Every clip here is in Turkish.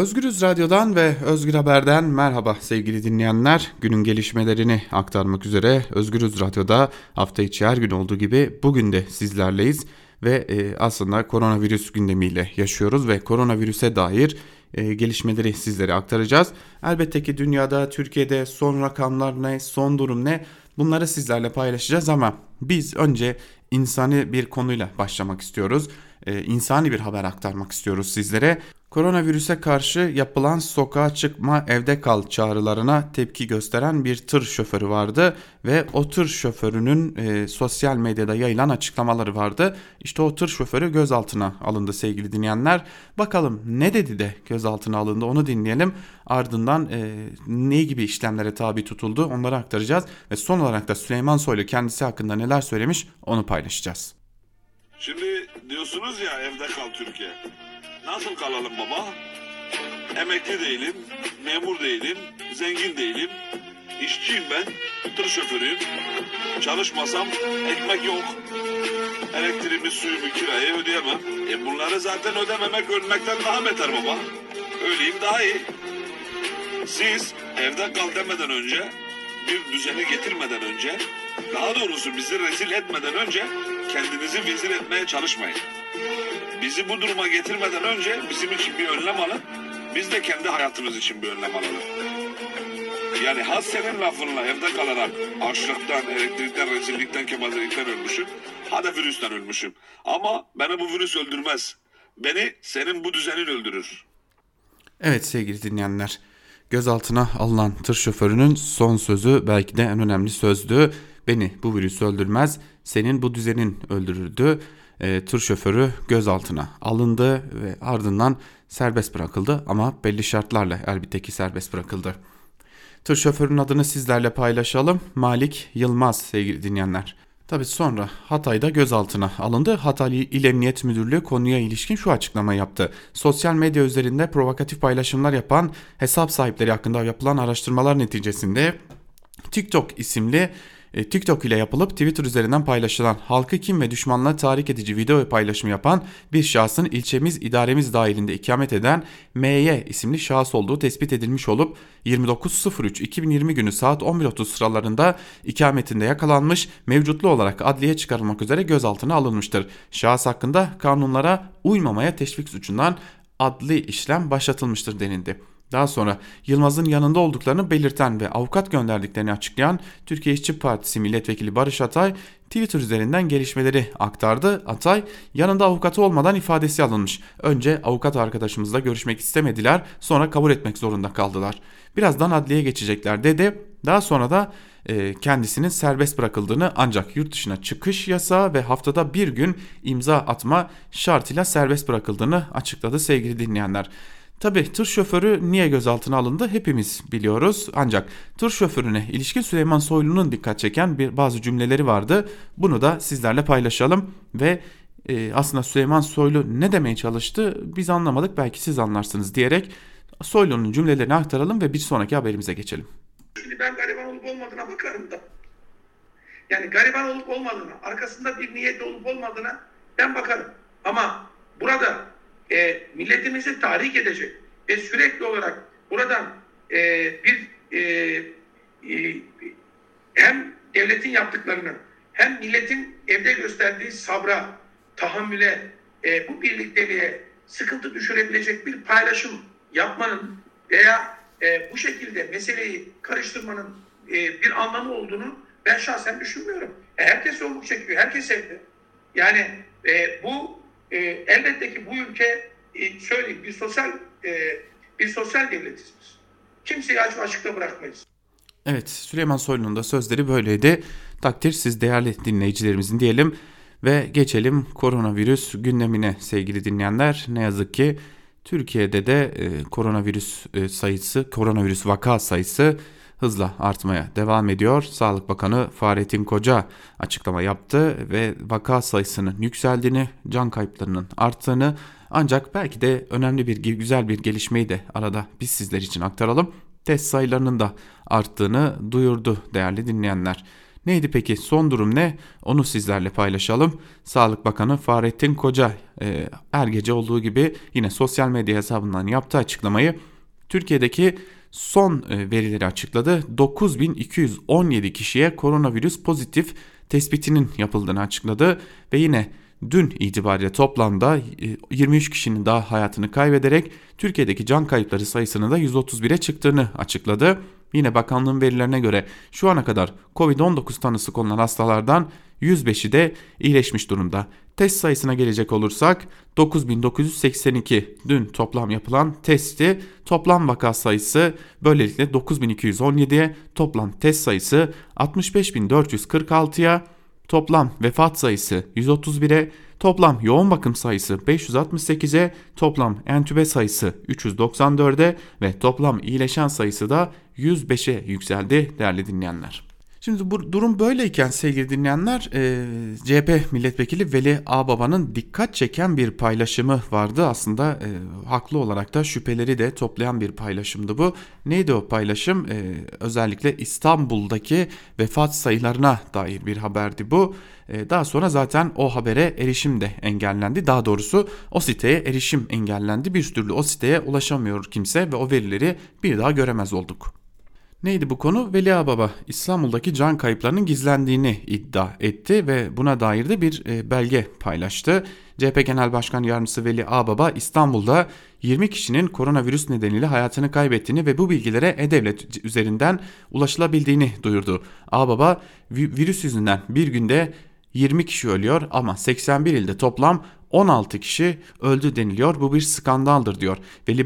Özgürüz Radyo'dan ve Özgür Haber'den merhaba sevgili dinleyenler. Günün gelişmelerini aktarmak üzere Özgürüz Radyo'da hafta içi her gün olduğu gibi bugün de sizlerleyiz. Ve aslında koronavirüs gündemiyle yaşıyoruz ve koronavirüse dair gelişmeleri sizlere aktaracağız. Elbette ki dünyada, Türkiye'de son rakamlar ne, son durum ne, bunları sizlerle paylaşacağız ama biz önce insani bir konuyla başlamak istiyoruz. İnsani bir haber aktarmak istiyoruz sizlere. Koronavirüse karşı yapılan sokağa çıkma, evde kal çağrılarına tepki gösteren bir tır şoförü vardı ve o tır şoförünün sosyal medyada yayılan açıklamaları vardı. İşte o tır şoförü gözaltına alındı sevgili dinleyenler. Bakalım ne dedi de gözaltına alındı, onu dinleyelim. Ardından ne gibi işlemlere tabi tutuldu, onları aktaracağız ve son olarak da Süleyman Soylu kendisi hakkında neler söylemiş onu paylaşacağız. Şimdi diyorsunuz ya evde kal Türkiye. Nasıl kalalım baba? Emekli değilim, memur değilim, zengin değilim. İşçiyim ben, tır şoförüyüm. Çalışmasam ekmek yok. Elektriğimi, suyumu, kirayı ödeyemem. Bunları zaten ödememek ölmekten daha beter baba. Öleyim daha iyi. Siz evde kal demeden önce, bir düzeni getirmeden önce, daha doğrusu bizi rezil etmeden önce kendinizi vezir etmeye çalışmayın. Bizi bu duruma getirmeden önce bizim için bir önlem alın. Biz de kendi hayatımız için bir önlem alalım. Yani has senin lafınla evde kalarak açlıktan, elektrikten, rezillikten, kepazelikten ölmüşüm. Hadi virüsten ölmüşüm. Ama beni bu virüs öldürmez. Beni senin bu düzenin öldürür. Evet sevgili dinleyenler. Gözaltına alınan tır şoförünün son sözü belki de en önemli sözdü. Beni bu virüs öldürmez, senin bu düzenin öldürürdü. Tır şoförü gözaltına alındı ve ardından serbest bırakıldı ama belli şartlarla elbette ki serbest bırakıldı. Tır şoförünün adını sizlerle paylaşalım. Malik Yılmaz sevgili dinleyenler. Tabii sonra Hatay'da gözaltına alındı. Hatay İl Emniyet Müdürlüğü konuya ilişkin şu açıklama yaptı. Sosyal medya üzerinde provokatif paylaşımlar yapan hesap sahipleri hakkında yapılan araştırmalar neticesinde TikTok isimli TikTok ile yapılıp Twitter üzerinden paylaşılan halkı kin ve düşmanlığa tahrik edici video paylaşımı yapan bir şahsın ilçemiz idaremiz dahilinde ikamet eden M.Y. isimli şahıs olduğu tespit edilmiş olup 29.03.2020 günü saat 11.30 sıralarında ikametinde yakalanmış, mevcutlu olarak adliyeye çıkarılmak üzere gözaltına alınmıştır. Şahıs hakkında kanunlara uymamaya teşvik suçundan adli işlem başlatılmıştır denildi. Daha sonra Yılmaz'ın yanında olduklarını belirten ve avukat gönderdiklerini açıklayan Türkiye İşçi Partisi Milletvekili Barış Atay Twitter üzerinden gelişmeleri aktardı. Atay, yanında avukatı olmadan ifadesi alınmış. Önce avukat arkadaşımızla görüşmek istemediler, sonra kabul etmek zorunda kaldılar. Birazdan adliyeye geçecekler dedi. Daha sonra da kendisinin serbest bırakıldığını ancak yurt dışına çıkış yasağı ve haftada bir gün imza atma şartıyla serbest bırakıldığını açıkladı sevgili dinleyenler. Tabii tır şoförü niye gözaltına alındı hepimiz biliyoruz ancak tır şoförüne ilişkin Süleyman Soylu'nun dikkat çeken bazı cümleleri vardı. Bunu da sizlerle paylaşalım ve aslında Süleyman Soylu ne demeye çalıştı biz anlamadık belki siz anlarsınız diyerek Soylu'nun cümlelerini aktaralım ve bir sonraki haberimize geçelim. Şimdi ben gariban olup olmadığına bakarım da yani gariban olup olmadığına arkasında bir niyet olup olmadığına ben bakarım ama burada milletimizi tahrik edecek ve sürekli olarak buradan hem devletin yaptıklarını hem milletin evde gösterdiği sabra, tahammüle, bu birlikteliğe sıkıntı düşürebilecek bir paylaşım yapmanın veya bu şekilde meseleyi karıştırmanın bir anlamı olduğunu ben şahsen düşünmüyorum. Herkes sorumluluk çekiyor, herkes evde. Yani bu elbette ki bu ülke söyleyeyim bir sosyal devletiz biz. Kimseyi açıkta bırakmayız. Evet, Süleyman Soylu'nun da sözleri böyleydi. Takdir siz değerli dinleyicilerimizin diyelim ve geçelim koronavirüs gündemine sevgili dinleyenler. Ne yazık ki Türkiye'de de koronavirüs vaka sayısı hızla artmaya devam ediyor. Sağlık Bakanı Fahrettin Koca açıklama yaptı ve vaka sayısının yükseldiğini, can kayıplarının arttığını ancak belki de önemli bir güzel bir gelişmeyi de arada biz sizler için aktaralım. Test sayılarının da arttığını duyurdu değerli dinleyenler. Neydi peki? Son durum ne? Onu sizlerle paylaşalım. Sağlık Bakanı Fahrettin Koca her gece olduğu gibi yine sosyal medya hesabından yaptığı açıklamayı, Türkiye'deki son verileri açıkladı. 9.217 kişiye koronavirüs pozitif tespitinin yapıldığını açıkladı ve yine dün itibariyle toplamda 23 kişinin daha hayatını kaybederek Türkiye'deki can kayıpları sayısının da 131'e çıktığını açıkladı. Yine bakanlığın verilerine göre şu ana kadar COVID-19 tanısı konulan hastalardan 105'i de iyileşmiş durumda. Test sayısına gelecek olursak 9.982 dün toplam yapılan testi, toplam vaka sayısı böylelikle 9.217'ye, toplam test sayısı 65.446'ya, toplam vefat sayısı 131'e, toplam yoğun bakım sayısı 568'e, toplam entübe sayısı 394'e ve toplam iyileşen sayısı da 105'e yükseldi değerli dinleyenler. Şimdi bu durum böyleyken sevgili dinleyenler, CHP milletvekili Veli Ağbaba'nın dikkat çeken bir paylaşımı vardı. Aslında haklı olarak da şüpheleri de toplayan bir paylaşımdı bu. Neydi o paylaşım? Özellikle İstanbul'daki vefat sayılarına dair bir haberdi bu. Daha sonra zaten o habere erişim de engellendi. Daha doğrusu o siteye erişim engellendi. Bir türlü o siteye ulaşamıyor kimse ve o verileri bir daha göremez olduk. Neydi bu konu? Veli Ağbaba İstanbul'daki can kayıplarının gizlendiğini iddia etti ve buna dair de bir belge paylaştı. CHP Genel Başkan Yardımcısı Veli Ağbaba İstanbul'da 20 kişinin koronavirüs nedeniyle hayatını kaybettiğini ve bu bilgilere E-Devlet üzerinden ulaşılabildiğini duyurdu. Ağbaba, virüs yüzünden bir günde 20 kişi ölüyor ama 81 ilde toplam 16 kişi öldü deniliyor. Bu bir skandaldır diyor. Veli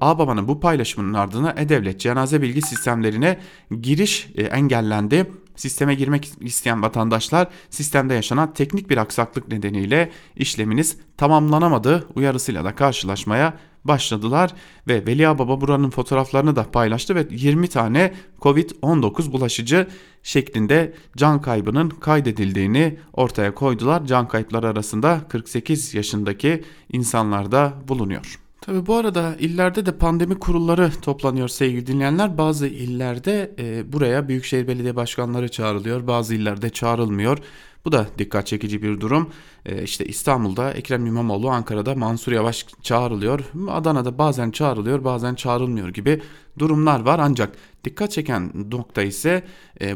Ağbaba'nın bu paylaşımının ardına E-Devlet cenaze bilgi sistemlerine giriş engellendi. Sisteme girmek isteyen vatandaşlar sistemde yaşanan teknik bir aksaklık nedeniyle işleminiz tamamlanamadı uyarısıyla da karşılaşmaya başladılar ve Veli Ağbaba buranın fotoğraflarını da paylaştı ve 20 tane Covid-19 bulaşıcı şeklinde can kaybının kaydedildiğini ortaya koydular. Can kayıpları arasında 48 yaşındaki insanlar da bulunuyor. Tabii bu arada illerde de pandemi kurulları toplanıyor sevgili dinleyenler. Bazı illerde buraya büyükşehir belediye başkanları çağrılıyor, bazı illerde çağrılmıyor. Bu da dikkat çekici bir durum. İşte İstanbul'da Ekrem İmamoğlu, Ankara'da Mansur Yavaş çağrılıyor. Adana'da bazen çağrılıyor, bazen çağrılmıyor gibi durumlar var. Ancak dikkat çeken nokta ise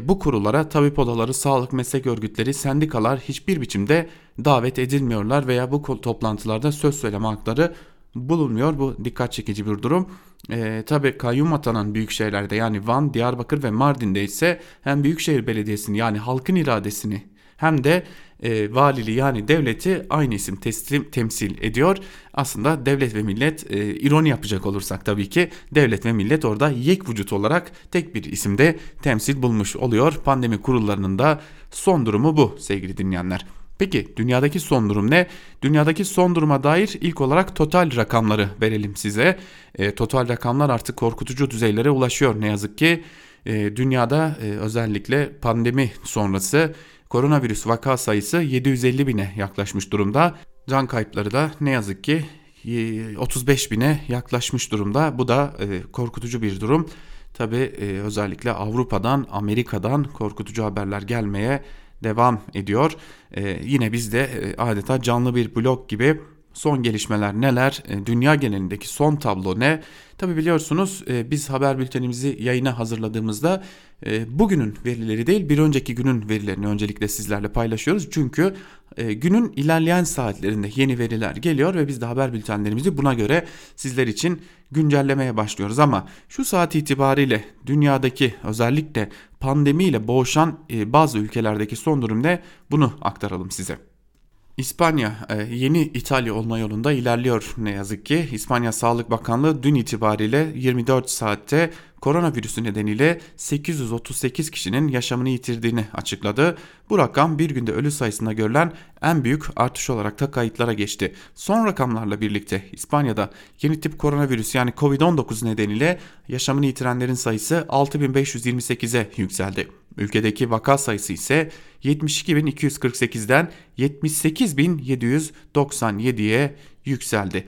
bu kurullara tabip odaları, sağlık meslek örgütleri, sendikalar hiçbir biçimde davet edilmiyorlar veya bu toplantılarda söz söyleme hakları bulunmuyor. Bu dikkat çekici bir durum. Tabii kayyum atanan büyük şehirlerde yani Van, Diyarbakır ve Mardin'de ise hem büyükşehir belediyesini yani halkın iradesini hem de valiliği yani devleti aynı isim temsil ediyor. Aslında devlet ve millet, ironi yapacak olursak tabii ki devlet ve millet orada yek vücut olarak tek bir isimde temsil bulmuş oluyor. Pandemi kurullarının da son durumu bu sevgili dinleyenler. Peki dünyadaki son durum ne? Dünyadaki son duruma dair ilk olarak total rakamları verelim size. Total rakamlar artık korkutucu düzeylere ulaşıyor ne yazık ki. Dünyada özellikle pandemi sonrası koronavirüs vaka sayısı 750 bine yaklaşmış durumda. Can kayıpları da ne yazık ki 35 bine yaklaşmış durumda. Bu da korkutucu bir durum. Tabii özellikle Avrupa'dan, Amerika'dan korkutucu haberler gelmeye devam ediyor. Yine biz de adeta canlı bir blog gibi son gelişmeler neler, dünya genelindeki son tablo ne? Tabii biliyorsunuz biz haber bültenimizi yayına hazırladığımızda bugünün verileri değil bir önceki günün verilerini öncelikle sizlerle paylaşıyoruz. Çünkü günün ilerleyen saatlerinde yeni veriler geliyor ve biz de haber bültenlerimizi buna göre sizler için güncellemeye başlıyoruz. Ama şu saat itibariyle dünyadaki özellikle pandemiyle boğuşan bazı ülkelerdeki son durum ne? Bunu aktaralım size. İspanya yeni İtalya olma yolunda ilerliyor ne yazık ki. İspanya Sağlık Bakanlığı dün itibariyle 24 saatte koronavirüsü nedeniyle 838 kişinin yaşamını yitirdiğini açıkladı. Bu rakam bir günde ölü sayısında görülen en büyük artış olarak da kayıtlara geçti. Son rakamlarla birlikte İspanya'da yeni tip koronavirüs yani COVID-19 nedeniyle yaşamını yitirenlerin sayısı 6.528'e yükseldi. Ülkedeki vaka sayısı ise 72.248'den 78.797'ye yükseldi.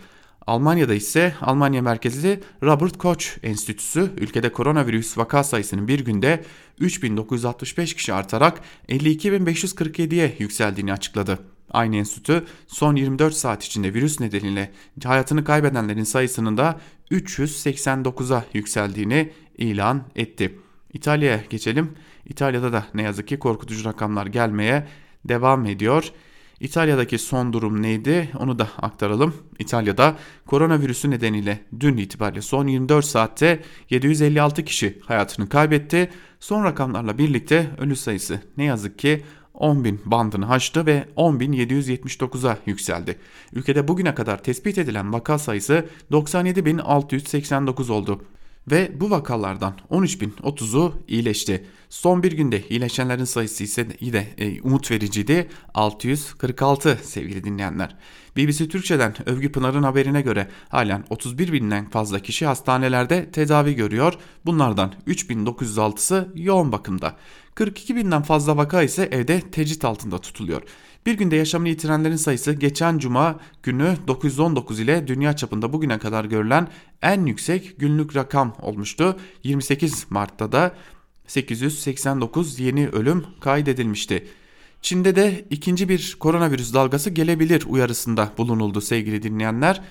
Almanya'da ise Almanya merkezli Robert Koch Enstitüsü ülkede koronavirüs vaka sayısının bir günde 3.965 kişi artarak 52.547'ye yükseldiğini açıkladı. Aynı enstitü son 24 saat içinde virüs nedeniyle hayatını kaybedenlerin sayısının da 389'a yükseldiğini ilan etti. İtalya'ya geçelim. İtalya'da da ne yazık ki korkutucu rakamlar gelmeye devam ediyor. İtalya'daki son durum neydi? Onu da aktaralım. İtalya'da koronavirüsü nedeniyle dün itibariyle son 24 saatte 756 kişi hayatını kaybetti. Son rakamlarla birlikte ölü sayısı ne yazık ki 10.000 bandını aştı ve 10.779'a yükseldi. Ülkede bugüne kadar tespit edilen vaka sayısı 97.689 oldu. Ve bu vakalardan 13.030'u iyileşti. Son bir günde iyileşenlerin sayısı ise yine umut vericiydi. 646 sevgili dinleyenler. BBC Türkçe'den Övgü Pınar'ın haberine göre halen 31.000'den fazla kişi hastanelerde tedavi görüyor. Bunlardan 3.906'sı yoğun bakımda. 42.000'den fazla vaka ise evde tecrit altında tutuluyor. Bir günde yaşamını yitirenlerin sayısı geçen cuma günü 919 ile dünya çapında bugüne kadar görülen en yüksek günlük rakam olmuştu. 28 Mart'ta da 889 yeni ölüm kaydedilmişti. Çin'de de ikinci bir koronavirüs dalgası gelebilir uyarısında bulunuldu sevgili dinleyenler.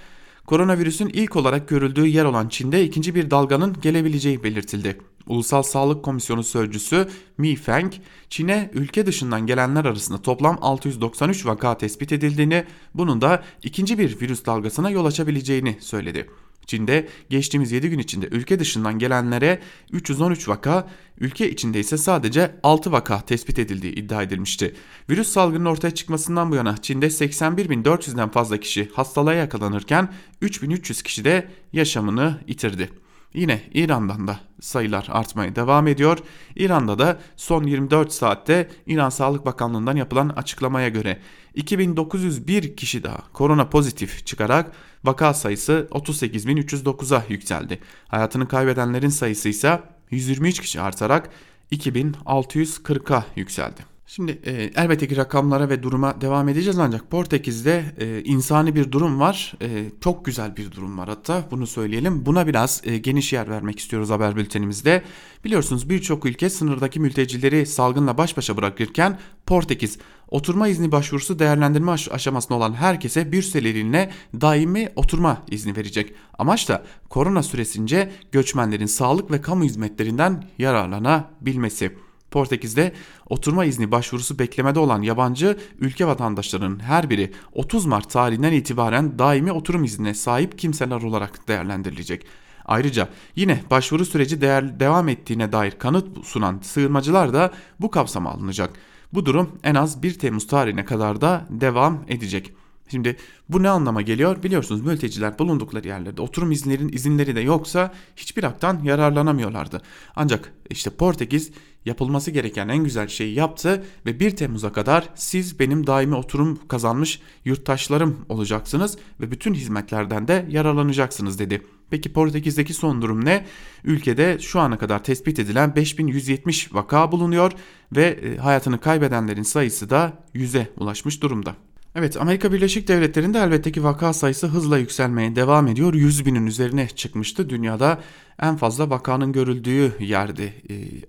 Koronavirüsün ilk olarak görüldüğü yer olan Çin'de ikinci bir dalganın gelebileceği belirtildi. Ulusal Sağlık Komisyonu Sözcüsü Mi Feng, Çin'e ülke dışından gelenler arasında toplam 693 vaka tespit edildiğini, bunun da ikinci bir virüs dalgasına yol açabileceğini söyledi. Çin'de geçtiğimiz 7 gün içinde ülke dışından gelenlere 313 vaka, ülke içinde ise sadece 6 vaka tespit edildiği iddia edilmişti. Virüs salgının ortaya çıkmasından bu yana Çin'de 81.400'den fazla kişi hastalığa yakalanırken 3.300 kişi de yaşamını yitirdi. Yine İran'dan da sayılar artmaya devam ediyor. İran'da da son 24 saatte İran Sağlık Bakanlığı'ndan yapılan açıklamaya göre 2.901 kişi daha korona pozitif çıkarak vaka sayısı 38.309'a yükseldi. Hayatını kaybedenlerin sayısı ise 123 kişi artarak 2.640'a yükseldi. Şimdi elbette ki rakamlara ve duruma devam edeceğiz ancak Portekiz'de insani bir durum var. Çok güzel bir durum var hatta bunu söyleyelim. Buna biraz geniş yer vermek istiyoruz haber bültenimizde. Biliyorsunuz birçok ülke sınırdaki mültecileri salgınla baş başa bırakırken Portekiz oturma izni başvurusu değerlendirme aşamasında olan herkese bir süreliğine daimi oturma izni verecek. Amaç da korona süresince göçmenlerin sağlık ve kamu hizmetlerinden yararlanabilmesi. Portekiz'de oturma izni başvurusu beklemede olan yabancı ülke vatandaşlarının her biri 30 Mart tarihinden itibaren daimi oturum iznine sahip kimseler olarak değerlendirilecek. Ayrıca yine başvuru süreci devam ettiğine dair kanıt sunan sığınmacılar da bu kapsama alınacak. Bu durum en az 1 Temmuz tarihine kadar da devam edecek. Şimdi bu ne anlama geliyor? Biliyorsunuz mülteciler bulundukları yerlerde oturum izinleri de yoksa hiçbir haktan yararlanamıyorlardı. Ancak işte Portekiz yapılması gereken en güzel şeyi yaptı ve 1 Temmuz'a kadar siz benim daimi oturum kazanmış yurttaşlarım olacaksınız ve bütün hizmetlerden de yararlanacaksınız dedi. Peki Portekiz'deki son durum ne? Ülkede şu ana kadar tespit edilen 5170 vaka bulunuyor ve hayatını kaybedenlerin sayısı da 100'e ulaşmış durumda. Evet, Amerika Birleşik Devletleri'nde elbette ki vaka sayısı hızla yükselmeye devam ediyor. 100.000'in üzerine çıkmıştı. Dünyada en fazla vakanın görüldüğü yerdi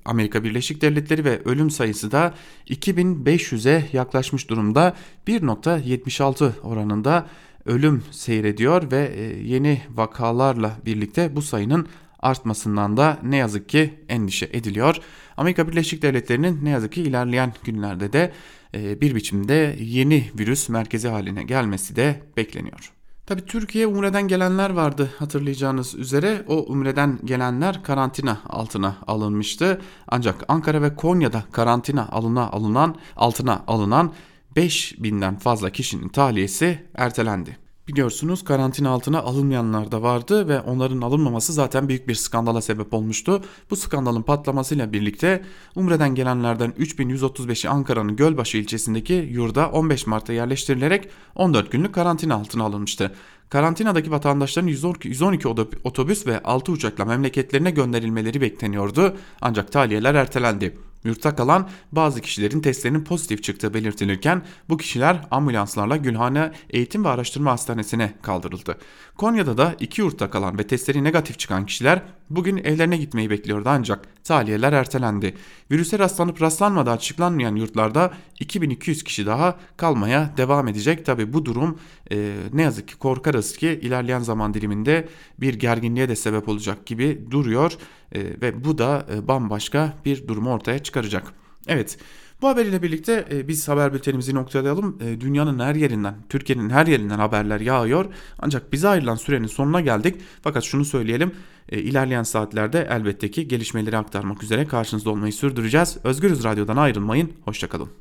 Amerika Birleşik Devletleri ve ölüm sayısı da 2500'e yaklaşmış durumda. 1.76 oranında ölüm seyrediyor ve yeni vakalarla birlikte bu sayının artmasından da ne yazık ki endişe ediliyor. Amerika Birleşik Devletleri'nin ne yazık ki ilerleyen günlerde de bir biçimde yeni virüs merkezi haline gelmesi de bekleniyor. Tabii Türkiye'ye Umre'den gelenler vardı hatırlayacağınız üzere. O Umre'den gelenler karantina altına alınmıştı. Ancak Ankara ve Konya'da karantina altına alınan 5.000'den fazla kişinin tahliyesi ertelendi. Biliyorsunuz karantina altına alınmayanlar da vardı ve onların alınmaması zaten büyük bir skandala sebep olmuştu. Bu skandalın patlamasıyla birlikte Umre'den gelenlerden 3135'i Ankara'nın Gölbaşı ilçesindeki yurda 15 Mart'ta yerleştirilerek 14 günlük karantina altına alınmıştı. Karantinadaki vatandaşların 112 otobüs ve 6 uçakla memleketlerine gönderilmeleri bekleniyordu ancak tahliyeler ertelendi. Yurtta kalan bazı kişilerin testlerinin pozitif çıktığı belirtilirken bu kişiler ambulanslarla Gülhane Eğitim ve Araştırma Hastanesi'ne kaldırıldı. Konya'da da 2 yurtta kalan ve testleri negatif çıkan kişiler bugün evlerine gitmeyi bekliyordu ancak tahliyeler ertelendi. Virüse rastlanıp rastlanmadığı açıklanmayan yurtlarda 2200 kişi daha kalmaya devam edecek. Tabi bu durum ne yazık ki korkarız ki ilerleyen zaman diliminde bir gerginliğe de sebep olacak gibi duruyor ve bu da bambaşka bir durumu ortaya çıkaracak. Evet, bu haberle birlikte biz haber bültenimizi noktalayalım. Dünyanın her yerinden, Türkiye'nin her yerinden haberler yağıyor. Ancak bize ayrılan sürenin sonuna geldik. Fakat şunu söyleyelim, ilerleyen saatlerde elbette ki gelişmeleri aktarmak üzere karşınızda olmayı sürdüreceğiz. Özgürüz Radyo'dan ayrılmayın, hoşçakalın.